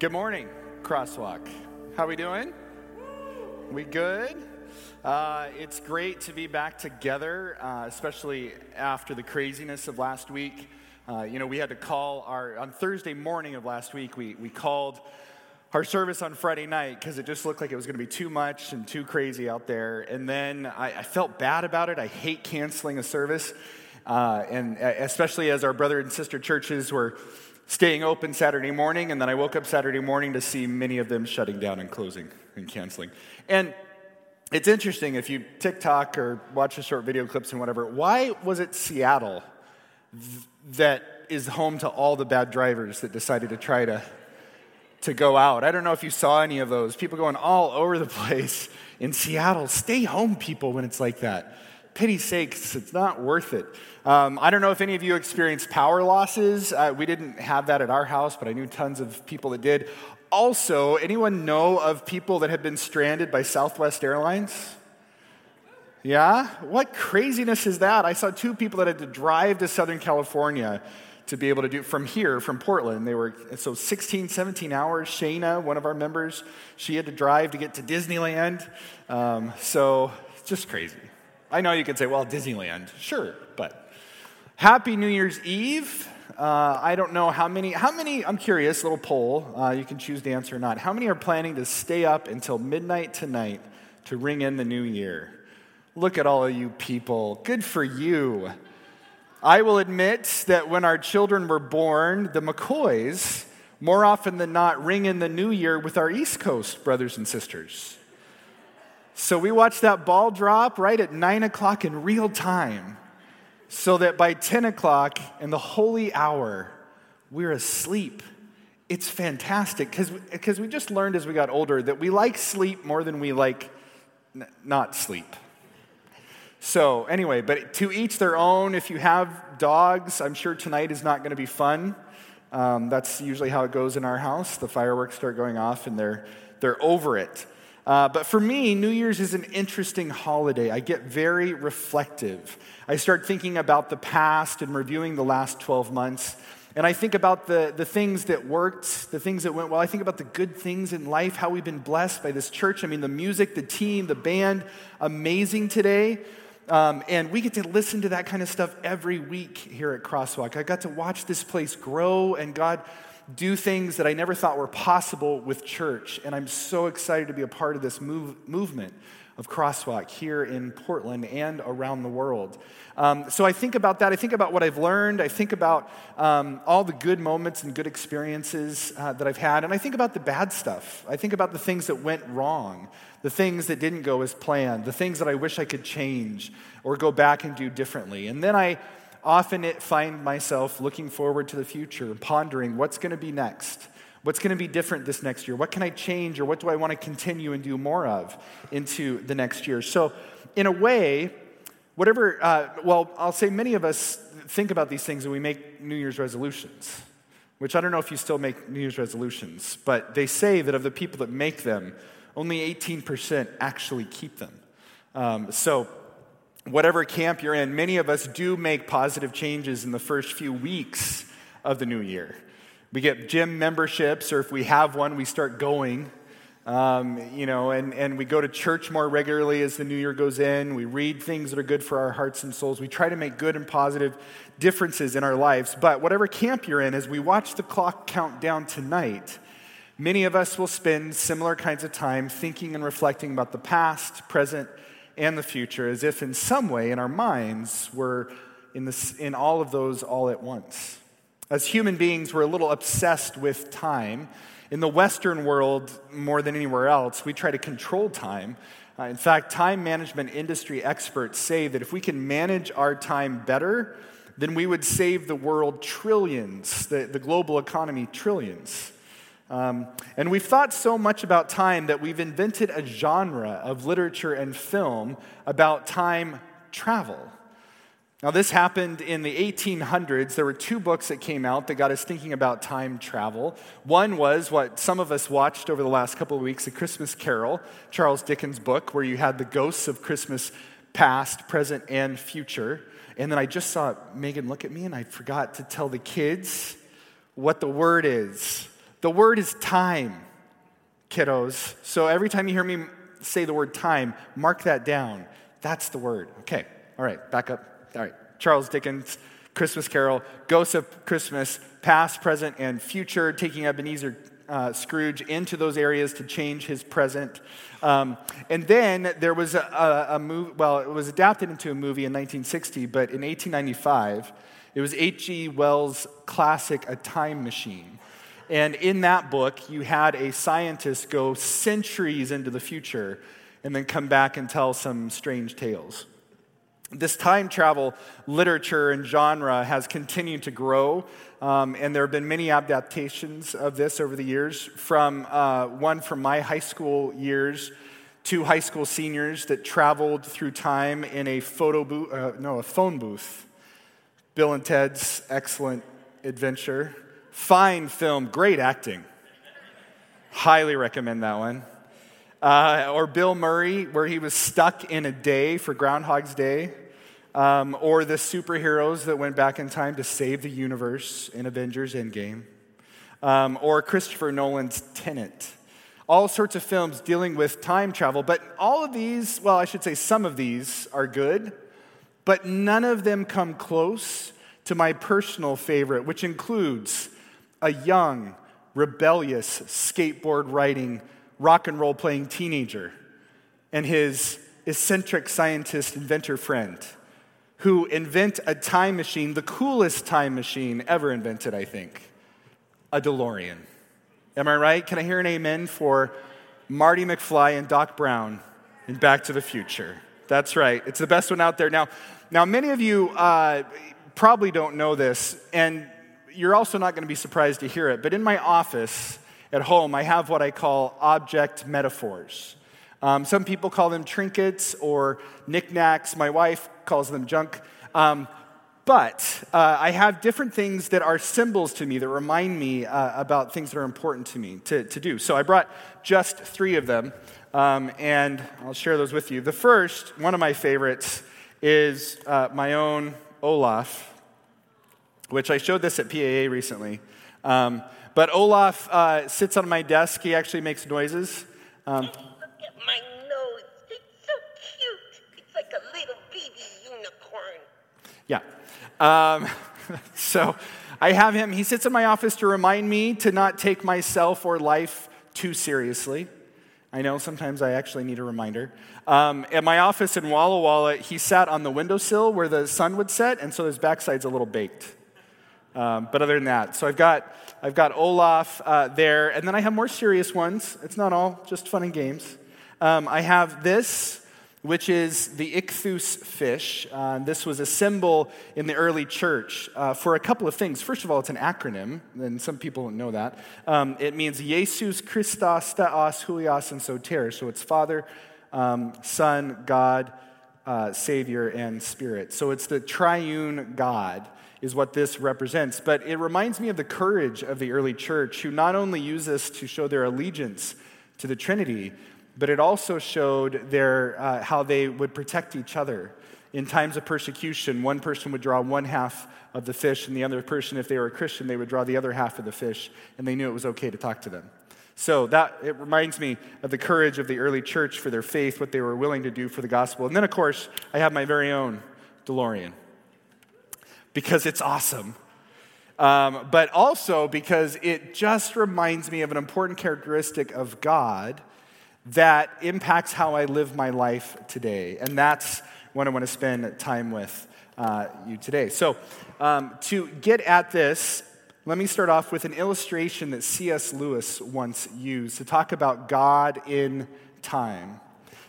Good morning, Crosswalk. How we doing? We good? It's great to be back together, especially after the craziness of last week. We had to call on Thursday morning of last week, we called our service on Friday night because it just looked like it was going to be too much and too crazy out there. And then I felt bad about it. I hate canceling a service, and especially as our brother and sister churches were staying open Saturday morning, and then I woke up Saturday morning to see many of them shutting down and closing and canceling. And it's interesting, if you TikTok or watch the short video clips and whatever, why was it Seattle that is home to all the bad drivers that decided to try to go out? I don't know if you saw any of those. People going all over the place in Seattle. Stay home, people, when it's like that. Pity's sakes, it's not worth it. I don't know if any of you experienced power losses. We didn't have that at our house, but I knew tons of people that did. Also, anyone know of people that have been stranded by Southwest Airlines? Yeah? What craziness is that? I saw two people that had to drive to Southern California to be able to do from here, from Portland. They were, 16, 17 hours. Shayna, one of our members, she had to drive to get to Disneyland. So it's just crazy. I know you could say, well, Disneyland, sure, but Happy New Year's Eve. I don't know how many, I'm curious, little poll, you can choose to answer or not. How many are planning to stay up until midnight tonight to ring in the new year? Look at all of you people. Good for you. I will admit that when our children were born, the McCoys, more often than not, ring in the new year with our East Coast brothers and sisters. So we watched that ball drop right at 9 o'clock in real time so that by 10 o'clock in the holy hour, we're asleep. It's fantastic because we just learned as we got older that we like sleep more than we like not sleep. So anyway, but to each their own. If you have dogs, I'm sure tonight is not going to be fun. That's usually how it goes in our house. The fireworks start going off and they're over it. But for me, New Year's is an interesting holiday. I get very reflective. I start thinking about the past and reviewing the last 12 months. And I think about the things that worked, the things that went well. I think about the good things in life, how we've been blessed by this church. I mean, the music, the team, the band, amazing today. And we get to listen to that kind of stuff every week here at Crosswalk. I got to watch this place grow and God do things that I never thought were possible with church. And I'm so excited to be a part of this movement of Crosswalk here in Portland and around the world. So I think about that. I think about what I've learned. I think about all the good moments and good experiences that I've had. And I think about the bad stuff. I think about the things that went wrong, the things that didn't go as planned, the things that I wish I could change or go back and do differently. And then I often find myself looking forward to the future, pondering what's going to be next, what's going to be different this next year, what can I change, or what do I want to continue and do more of into the next year. So in a way, I'll say many of us think about these things and we make New Year's resolutions, which I don't know if you still make New Year's resolutions, but they say that of the people that make them, only 18% actually keep them. So whatever camp you're in, many of us do make positive changes in the first few weeks of the new year. We get gym memberships, or if we have one, we start going, and we go to church more regularly as the new year goes in. We read things that are good for our hearts and souls. We try to make good and positive differences in our lives. But whatever camp you're in, as we watch the clock count down tonight, many of us will spend similar kinds of time thinking and reflecting about the past, present, and the future, as if in some way in our minds we're in all of those all at once. As human beings, we're a little obsessed with time. In the Western world, more than anywhere else, we try to control time. In fact, time management industry experts say that if we can manage our time better, then we would save the world trillions, the global economy trillions. And we've thought so much about time that we've invented a genre of literature and film about time travel. Now, this happened in the 1800s. There were two books that came out that got us thinking about time travel. One was what some of us watched over the last couple of weeks, A Christmas Carol, Charles Dickens' book, where you had the ghosts of Christmas past, present, and future. And then I just saw Megan look at me, and I forgot to tell the kids what the word is. The word is time, kiddos. So every time you hear me say the word time, mark that down. That's the word. Okay. All right. Back up. All right. Charles Dickens, Christmas Carol, Ghosts of Christmas, past, present, and future, taking Ebenezer Scrooge into those areas to change his present. And then there was a movie, well, it was adapted into a movie in 1960, but in 1895, it was H.G. Wells' classic, A Time Machine. And in that book, you had a scientist go centuries into the future and then come back and tell some strange tales. This time travel literature and genre has continued to grow, and there have been many adaptations of this over the years, from one from my high school years, two high school seniors that traveled through time in a phone booth. Bill and Ted's Excellent Adventure. Fine film, great acting. Highly recommend that one. Or Bill Murray, where he was stuck in a day for Groundhog's Day. Or the superheroes that went back in time to save the universe in Avengers Endgame. Or Christopher Nolan's Tenet. All sorts of films dealing with time travel. But all of these, well, I should say some of these are good, but none of them come close to my personal favorite, which includes a young, rebellious, skateboard riding, rock and roll playing teenager and his eccentric scientist inventor friend who invent a time machine, the coolest time machine ever invented, I think, a DeLorean. Am I right? Can I hear an amen for Marty McFly and Doc Brown in Back to the Future? That's right. It's the best one out there. Now many of you probably don't know this, and you're also not going to be surprised to hear it, but in my office at home, I have what I call object metaphors. Some people call them trinkets or knickknacks. My wife calls them junk. But I have different things that are symbols to me that remind me about things that are important to me to do. So I brought just three of them, and I'll share those with you. The first, one of my favorites, is my own Olaf, which I showed this at PAA recently. But Olaf sits on my desk. He actually makes noises. Look at my nose. It's so cute. It's like a little baby unicorn. Yeah. So I have him. He sits in my office to remind me to not take myself or life too seriously. I know sometimes I actually need a reminder. At my office in Walla Walla, he sat on the windowsill where the sun would set, and so his backside's a little baked. But other than that, so I've got Olaf there, and then I have more serious ones. It's not all just fun and games. I have this, which is the Ichthus fish. This was a symbol in the early church for a couple of things. First of all, it's an acronym, and some people don't know that. It means Jesus Christos Theos Huios and Soter. So it's Father, Son, God, Savior, and Spirit. So it's the triune God is what this represents. But it reminds me of the courage of the early church, who not only used this to show their allegiance to the Trinity, but it also showed their how they would protect each other. In times of persecution, one person would draw one half of the fish, and the other person, if they were a Christian, they would draw the other half of the fish, and they knew it was okay to talk to them. So that it reminds me of the courage of the early church for their faith, what they were willing to do for the gospel. And then, of course, I have my very own DeLorean, because it's awesome, but also because it just reminds me of an important characteristic of God that impacts how I live my life today, and that's what I want to spend time with you today. So to get at this, let me start off with an illustration that C.S. Lewis once used to talk about God in time.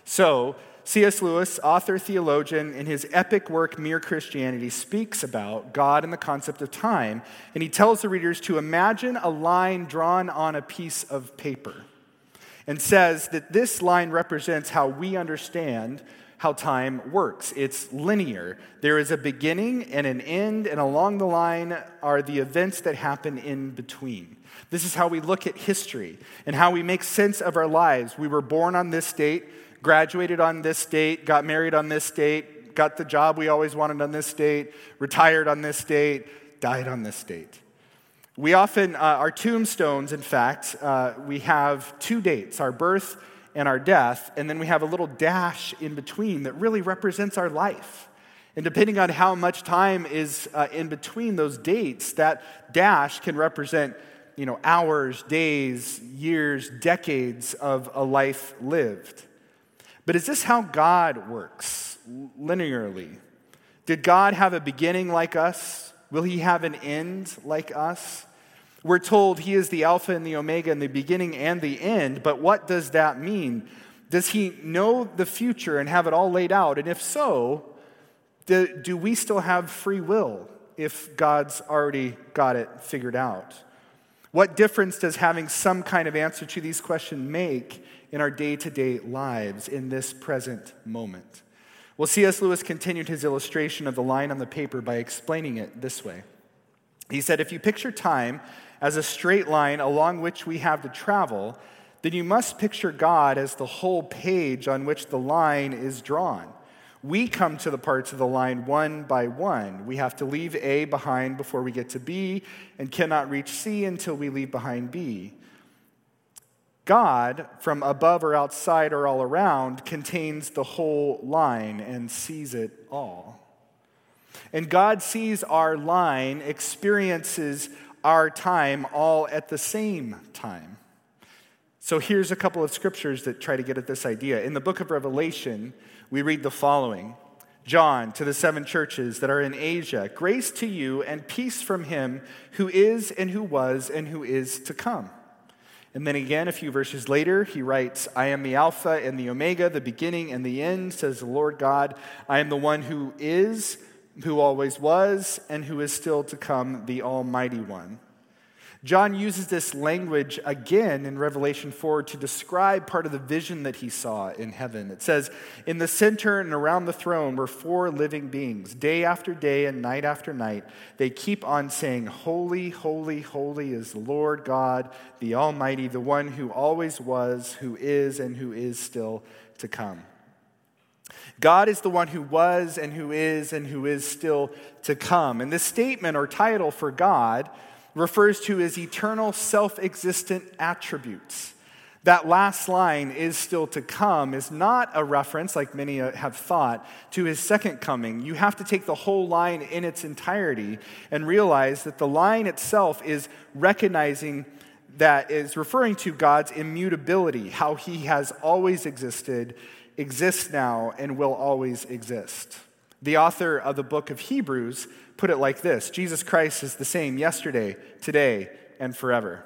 So C.S. Lewis, author, theologian, in his epic work, Mere Christianity, speaks about God and the concept of time, and he tells the readers to imagine a line drawn on a piece of paper and says that this line represents how we understand how time works. It's linear. There is a beginning and an end, and along the line are the events that happen in between. This is how we look at history and how we make sense of our lives. We were born on this date, graduated on this date, got married on this date, got the job we always wanted on this date, retired on this date, died on this date. We often, our tombstones, in fact, we have two dates, our birth and our death, and then we have a little dash in between that really represents our life. And depending on how much time is in between those dates, that dash can represent, you know, hours, days, years, decades of a life lived. But is this how God works, linearly? Did God have a beginning like us? Will he have an end like us? We're told he is the Alpha and the Omega and the beginning and the end, but what does that mean? Does he know the future and have it all laid out? And if so, do we still have free will if God's already got it figured out? What difference does having some kind of answer to these questions make in our day-to-day lives in this present moment? Well, C.S. Lewis continued his illustration of the line on the paper by explaining it this way. He said, if you picture time as a straight line along which we have to travel, then you must picture God as the whole page on which the line is drawn. We come to the parts of the line one by one. We have to leave A behind before we get to B and cannot reach C until we leave behind B. God, from above or outside or all around, contains the whole line and sees it all. And God sees our line, experiences our time all at the same time. So here's a couple of scriptures that try to get at this idea. In the book of Revelation, we read the following. John, to the seven churches that are in Asia, grace to you and peace from him who is and who was and who is to come. And then again, a few verses later, he writes, I am the Alpha and the Omega, the beginning and the end, says the Lord God. I am the one who is, who always was, and who is still to come, the Almighty One. John uses this language again in Revelation 4 to describe part of the vision that he saw in heaven. It says, in the center and around the throne were four living beings. Day after day and night after night, they keep on saying, holy, holy, holy is the Lord God, the Almighty, the one who always was, who is, and who is still to come. God is the one who was and who is still to come. And this statement or title for God refers to his eternal self-existent attributes. That last line, is still to come, is not a reference, like many have thought, to his second coming. You have to take the whole line in its entirety and realize that the line itself is recognizing that is referring to God's immutability, how he has always existed, exists now, and will always exist. The author of the book of Hebrews put it like this: Jesus Christ is the same yesterday, today, and forever.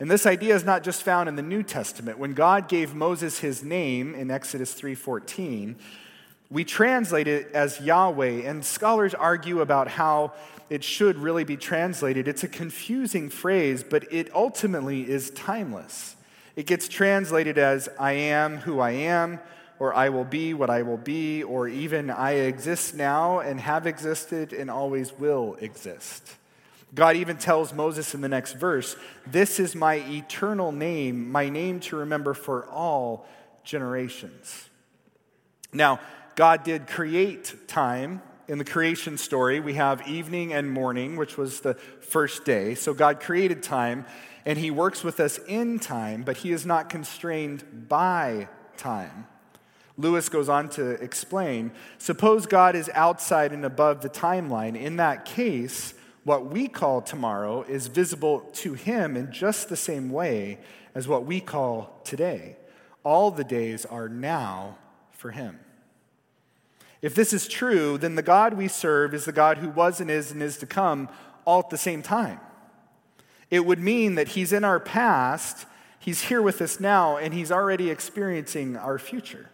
And this idea is not just found in the New Testament. When God gave Moses his name in Exodus 3:14, we translate it as Yahweh, and scholars argue about how it should really be translated. It's a confusing phrase, but it ultimately is timeless. It gets translated as I am who I am, or I will be what I will be, or even I exist now and have existed and always will exist. God even tells Moses in the next verse, this is my eternal name, my name to remember for all generations. Now, God did create time. In the creation story, we have evening and morning, which was the first day. So God created time, and he works with us in time, but he is not constrained by time. Lewis goes on to explain, suppose God is outside and above the timeline. In that case, what we call tomorrow is visible to him in just the same way as what we call today. All the days are now for him. If this is true, then the God we serve is the God who was and is to come all at the same time. It would mean that he's in our past, he's here with us now, and he's already experiencing our future.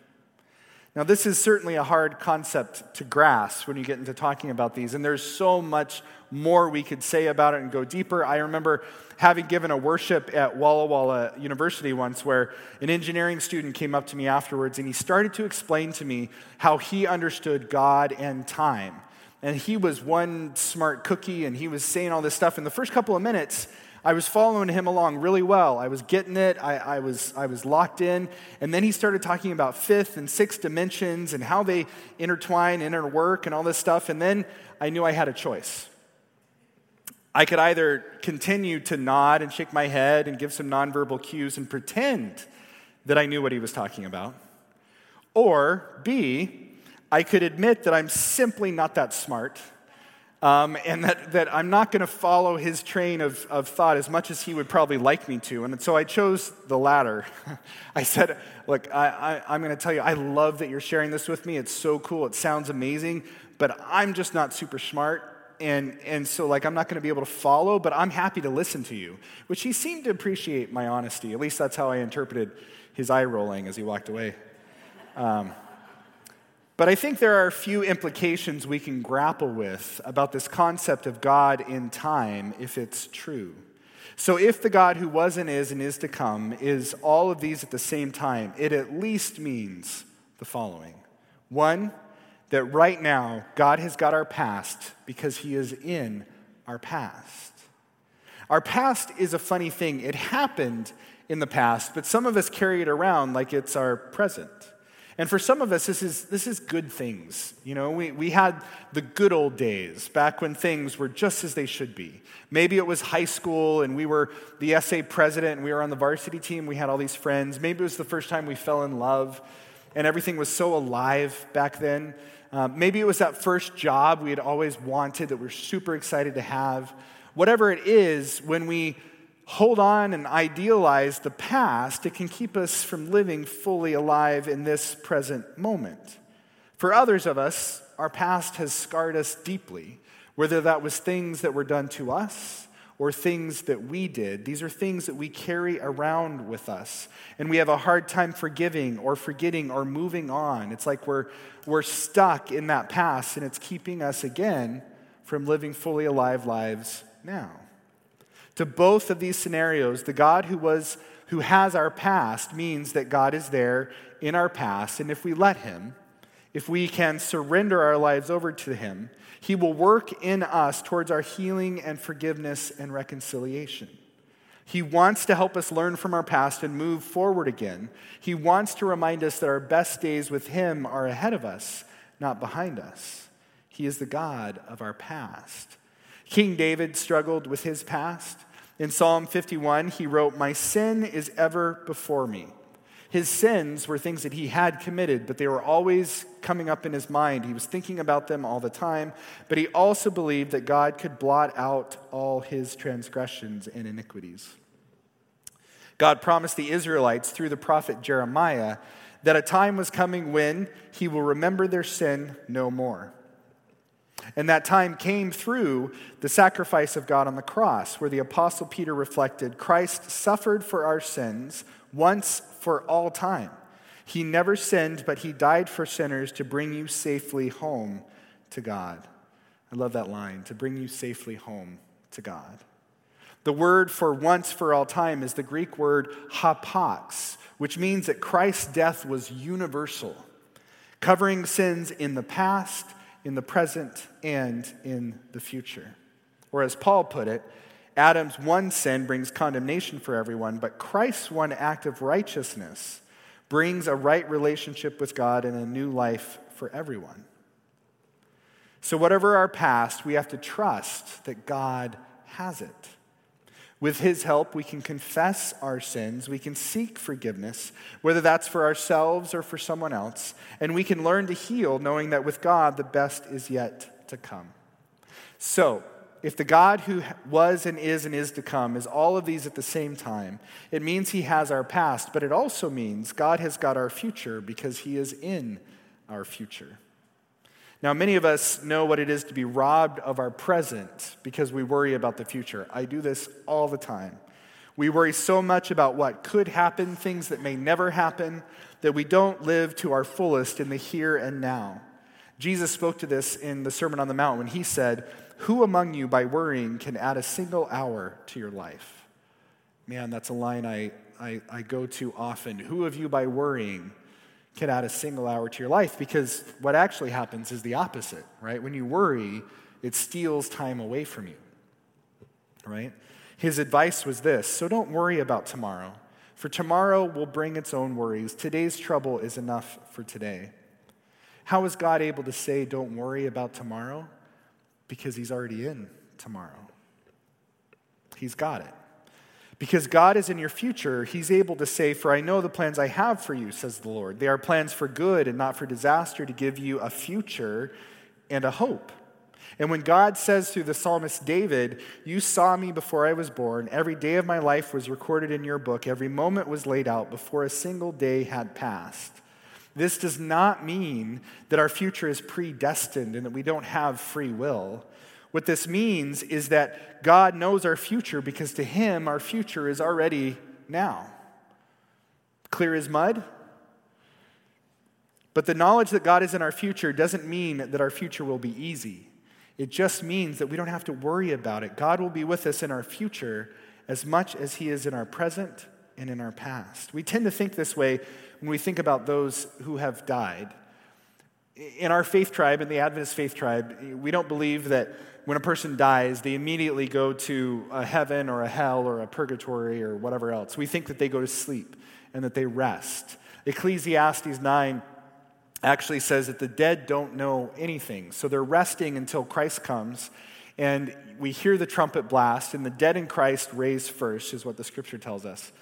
Now, this is certainly a hard concept to grasp when you get into talking about these, and there's so much more we could say about it and go deeper. I remember having given a worship at Walla Walla University once where an engineering student came up to me afterwards, and he started to explain to me how he understood God and time. And he was one smart cookie, and he was saying all this stuff. In the first couple of minutes, I was following him along really well. I was getting it. I was locked in. And then he started talking about fifth and sixth dimensions and how they intertwine, interwork, and all this stuff. And then I knew I had a choice. I could either continue to nod and shake my head and give some nonverbal cues and pretend that I knew what he was talking about, or B, I could admit that I'm simply not that smart and that I'm not going to follow his train of thought as much as he would probably like me to. And so I chose the latter. I said, look, I'm going to tell you, I love that you're sharing this with me. It's so cool. It sounds amazing, but I'm just not super smart. And so, like, I'm not going to be able to follow, but I'm happy to listen to you, which he seemed to appreciate my honesty. At least that's how I interpreted his eye rolling as he walked away. But I think there are a few implications we can grapple with about this concept of God in time, if it's true. So if the God who was and is to come is all of these at the same time, it at least means the following. One, that right now, God has got our past because he is in our past. Our past is a funny thing. It happened in the past, but some of us carry it around like it's our present. And for some of us, this is good things. You know, we had the good old days back when things were just as they should be. Maybe it was high school and we were the SA president and we were on the varsity team. We had all these friends. Maybe it was the first time we fell in love and everything was so alive back then. Maybe it was that first job we had always wanted that we're super excited to have. Whatever it is, when we hold on and idealize the past, it can keep us from living fully alive in this present moment. For others of us, our past has scarred us deeply, whether that was things that were done to us or things that we did. These are things that we carry around with us, and we have a hard time forgiving or forgetting or moving on. It's like we're stuck in that past, and it's keeping us, again, from living fully alive lives now. To both of these scenarios, the God who has our past means that God is there in our past, and if we let him, if we can surrender our lives over to him, he will work in us towards our healing and forgiveness and reconciliation. He wants to help us learn from our past and move forward again. He wants to remind us that our best days with him are ahead of us, not behind us. He is the God of our past. King David struggled with his past. In Psalm 51, he wrote, "My sin is ever before me." His sins were things that he had committed, but they were always coming up in his mind. He was thinking about them all the time, but he also believed that God could blot out all his transgressions and iniquities. God promised the Israelites through the prophet Jeremiah that a time was coming when he will remember their sin no more. And that time came through the sacrifice of God on the cross, where the Apostle Peter reflected, "Christ suffered for our sins once for all time. He never sinned, but he died for sinners to bring you safely home to God." I love that line, to bring you safely home to God. The word for once for all time is the Greek word hapax, which means that Christ's death was universal, covering sins in the past, in the present, and in the future. Or as Paul put it, Adam's one sin brings condemnation for everyone, but Christ's one act of righteousness brings a right relationship with God and a new life for everyone. So whatever our past, we have to trust that God has it. With his help, we can confess our sins, we can seek forgiveness, whether that's for ourselves or for someone else, and we can learn to heal knowing that with God, the best is yet to come. So, if the God who was and is to come is all of these at the same time, it means he has our past, but it also means God has got our future because he is in our future. Now, many of us know what it is to be robbed of our present because we worry about the future. I do this all the time. We worry so much about what could happen, things that may never happen, that we don't live to our fullest in the here and now. Jesus spoke to this in the Sermon on the Mount when he said, "Who among you by worrying can add a single hour to your life?" Man, that's a line I go to often. Who of you by worrying can add a single hour to your life? Because what actually happens is the opposite, right? When you worry, it steals time away from you, right? His advice was this: so don't worry about tomorrow, for tomorrow will bring its own worries. Today's trouble is enough for today. How is God able to say don't worry about tomorrow? Because he's already in tomorrow. He's got it. Because God is in your future, he's able to say, "For I know the plans I have for you, says the Lord. They are plans for good and not for disaster, to give you a future and a hope." And when God says through the psalmist David, "You saw me before I was born. Every day of my life was recorded in your book. Every moment was laid out before a single day had passed." This does not mean that our future is predestined and that we don't have free will. What this means is that God knows our future because to him, our future is already now. Clear as mud. But the knowledge that God is in our future doesn't mean that our future will be easy. It just means that we don't have to worry about it. God will be with us in our future as much as he is in our present and in our past. We tend to think this way when we think about those who have died. In our faith tribe, in the Adventist faith tribe, we don't believe that when a person dies, they immediately go to a heaven or a hell or a purgatory or whatever else. We think that they go to sleep and that they rest. Ecclesiastes 9 actually says that the dead don't know anything. So they're resting until Christ comes, and we hear the trumpet blast, and the dead in Christ raise first, is what the scripture tells us.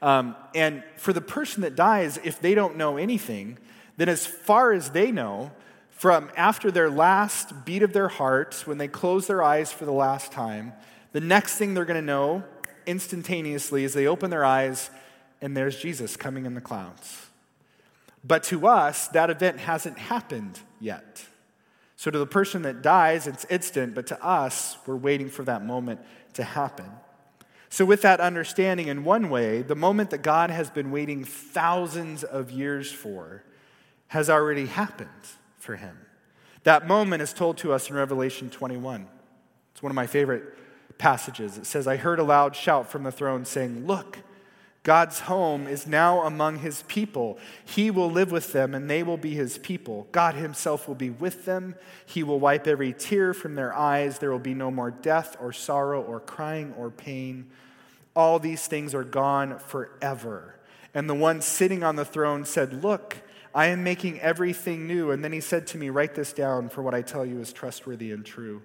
And for the person that dies, if they don't know anything, then as far as they know, from after their last beat of their heart, when they close their eyes for the last time, the next thing they're going to know instantaneously is they open their eyes and there's Jesus coming in the clouds. But to us, that event hasn't happened yet. So to the person that dies, it's instant, but to us, we're waiting for that moment to happen. So with that understanding, in one way, the moment that God has been waiting thousands of years for has already happened for him. That moment is told to us in Revelation 21. It's one of my favorite passages. It says, "I heard a loud shout from the throne saying, 'Look, God's home is now among his people. He will live with them and they will be his people. God himself will be with them. He will wipe every tear from their eyes. There will be no more death or sorrow or crying or pain. All these things are gone forever.' And the one sitting on the throne said, 'Look, I am making everything new.' And then he said to me, 'Write this down, for what I tell you is trustworthy and true.'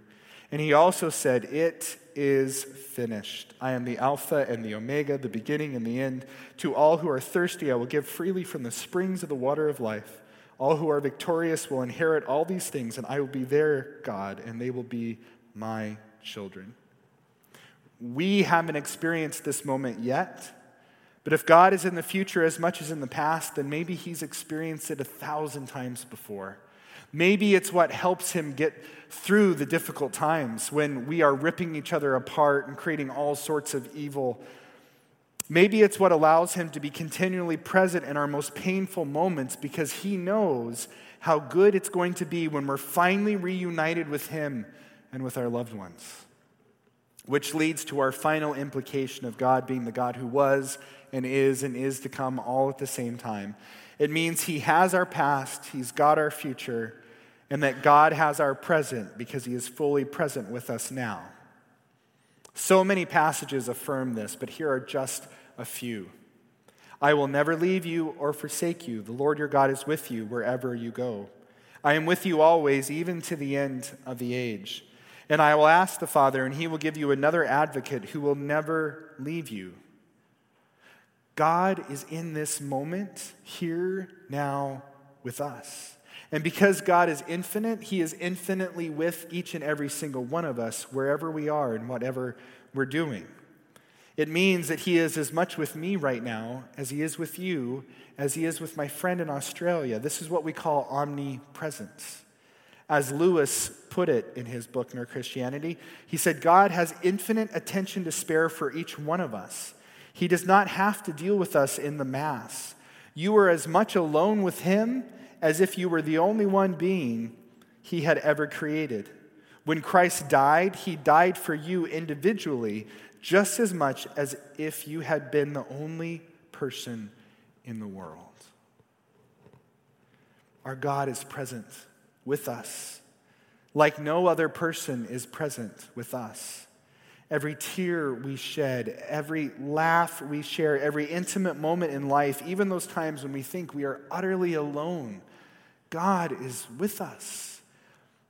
And he also said, 'It is finished. I am the Alpha and the Omega, the beginning and the end. To all who are thirsty, I will give freely from the springs of the water of life. All who are victorious will inherit all these things, and I will be their God, and they will be my children." We haven't experienced this moment yet. But if God is in the future as much as in the past, then maybe he's experienced it 1,000 times before. Maybe it's what helps him get through the difficult times when we are ripping each other apart and creating all sorts of evil. Maybe it's what allows him to be continually present in our most painful moments because he knows how good it's going to be when we're finally reunited with him and with our loved ones. Which leads to our final implication of God being the God who was and is to come all at the same time. It means he has our past, he's got our future, and that God has our present because he is fully present with us now. So many passages affirm this, but here are just a few. "I will never leave you or forsake you. The Lord your God is with you wherever you go. I am with you always, even to the end of the age. And I will ask the Father, and he will give you another advocate who will never leave you." God is in this moment, here, now, with us. And because God is infinite, he is infinitely with each and every single one of us, wherever we are and whatever we're doing. It means that he is as much with me right now as he is with you, as he is with my friend in Australia. This is what we call omnipresence. As Lewis put it in his book, Mere Christianity, he said, "God has infinite attention to spare for each one of us. He does not have to deal with us in the mass. You are as much alone with him as if you were the only one being he had ever created. When Christ died, he died for you individually just as much as if you had been the only person in the world." Our God is present with us, like no other person is present with us. Every tear we shed, every laugh we share, every intimate moment in life, even those times when we think we are utterly alone, God is with us.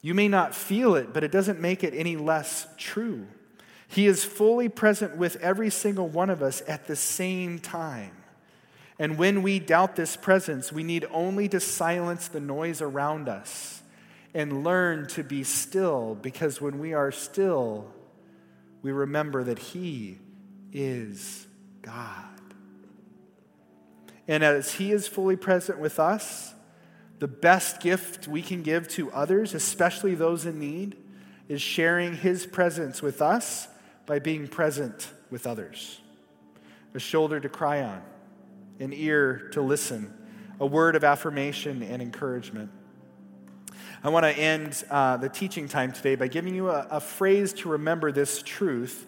You may not feel it, but it doesn't make it any less true. He is fully present with every single one of us at the same time. And when we doubt this presence, we need only to silence the noise around us and learn to be still, because when we are still, we remember that He is God. And as He is fully present with us, the best gift we can give to others, especially those in need, is sharing His presence with us by being present with others. A shoulder to cry on, an ear to listen, a word of affirmation and encouragement. I want to end the teaching time today by giving you a phrase to remember this truth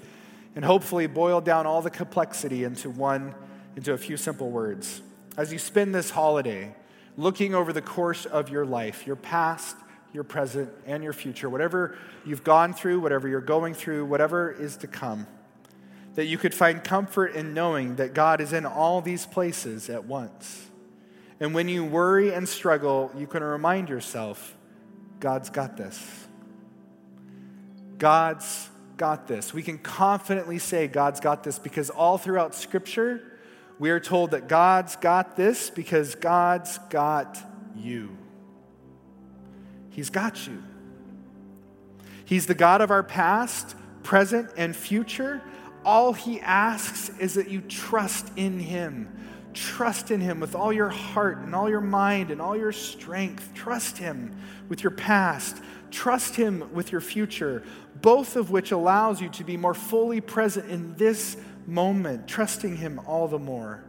and hopefully boil down all the complexity into a few simple words. As you spend this holiday looking over the course of your life, your past, your present, and your future, whatever you've gone through, whatever you're going through, whatever is to come, that you could find comfort in knowing that God is in all these places at once. And when you worry and struggle, you can remind yourself, God's got this. God's got this. We can confidently say God's got this because all throughout Scripture, we are told that God's got this because God's got you. He's got you. He's the God of our past, present, and future. All He asks is that you trust in Him. Trust in Him with all your heart and all your mind and all your strength. Trust Him with your past. Trust Him with your future, both of which allows you to be more fully present in this moment, trusting Him all the more.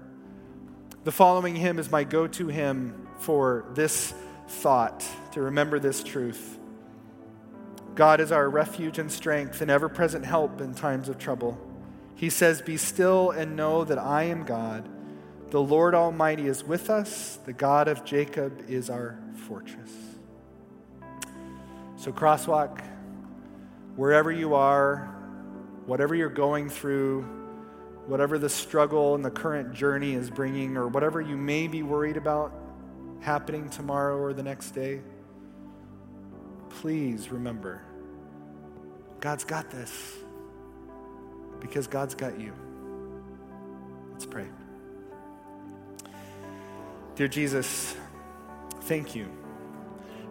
The following hymn is my go-to hymn for this thought, to remember this truth. God is our refuge and strength and ever-present help in times of trouble. He says, "Be still and know that I am God. The Lord Almighty is with us. The God of Jacob is our fortress." So Crosswalk, wherever you are, whatever you're going through, whatever the struggle and the current journey is bringing, or whatever you may be worried about happening tomorrow or the next day, please remember, God's got this because God's got you. Let's pray. Dear Jesus, thank you.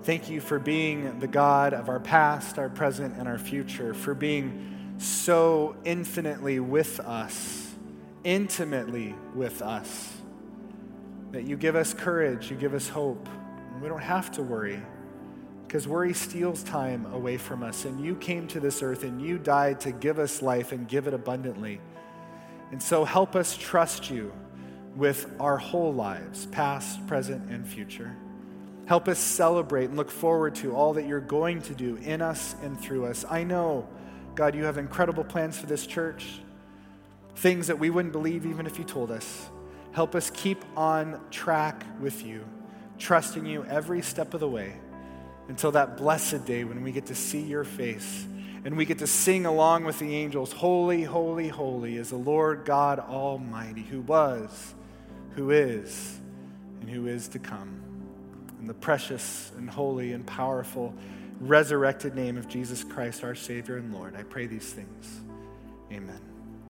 Thank you for being the God of our past, our present, and our future, for being so infinitely with us, intimately with us, that you give us courage, you give us hope. We don't have to worry, because worry steals time away from us. And you came to this earth and you died to give us life and give it abundantly. And so help us trust you with our whole lives, past, present, and future. Help us celebrate and look forward to all that you're going to do in us and through us. I know, God, you have incredible plans for this church, things that we wouldn't believe even if you told us. Help us keep on track with you, trusting you every step of the way until that blessed day when we get to see your face and we get to sing along with the angels, "Holy, holy, holy is the Lord God Almighty, who was, who is, and who is to come." In the precious and holy and powerful resurrected name of Jesus Christ, our Savior and Lord, I pray these things. Amen.